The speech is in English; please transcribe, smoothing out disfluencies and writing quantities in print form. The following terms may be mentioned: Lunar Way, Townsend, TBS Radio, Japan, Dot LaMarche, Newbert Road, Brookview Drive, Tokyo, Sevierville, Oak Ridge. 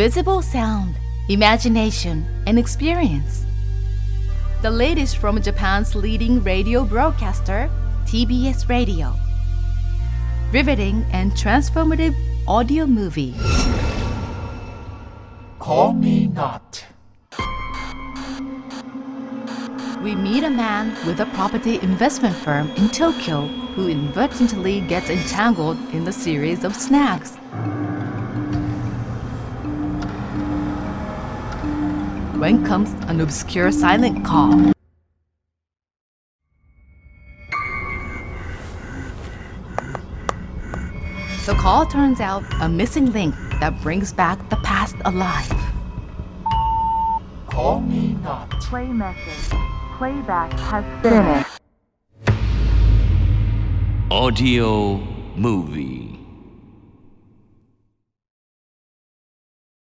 visible sound, imagination, and experience. The latest from Japan's leading radio broadcaster, TBS Radio. Riveting and transformative audio movie. Call Me Not. We meet a man with a property investment firm in Tokyo who inadvertently gets entangled in a series of snags. When comes an obscure silent call. The call turns out a missing link that brings back the past alive. Call me not. Play message. Playback has finished. Audio movie.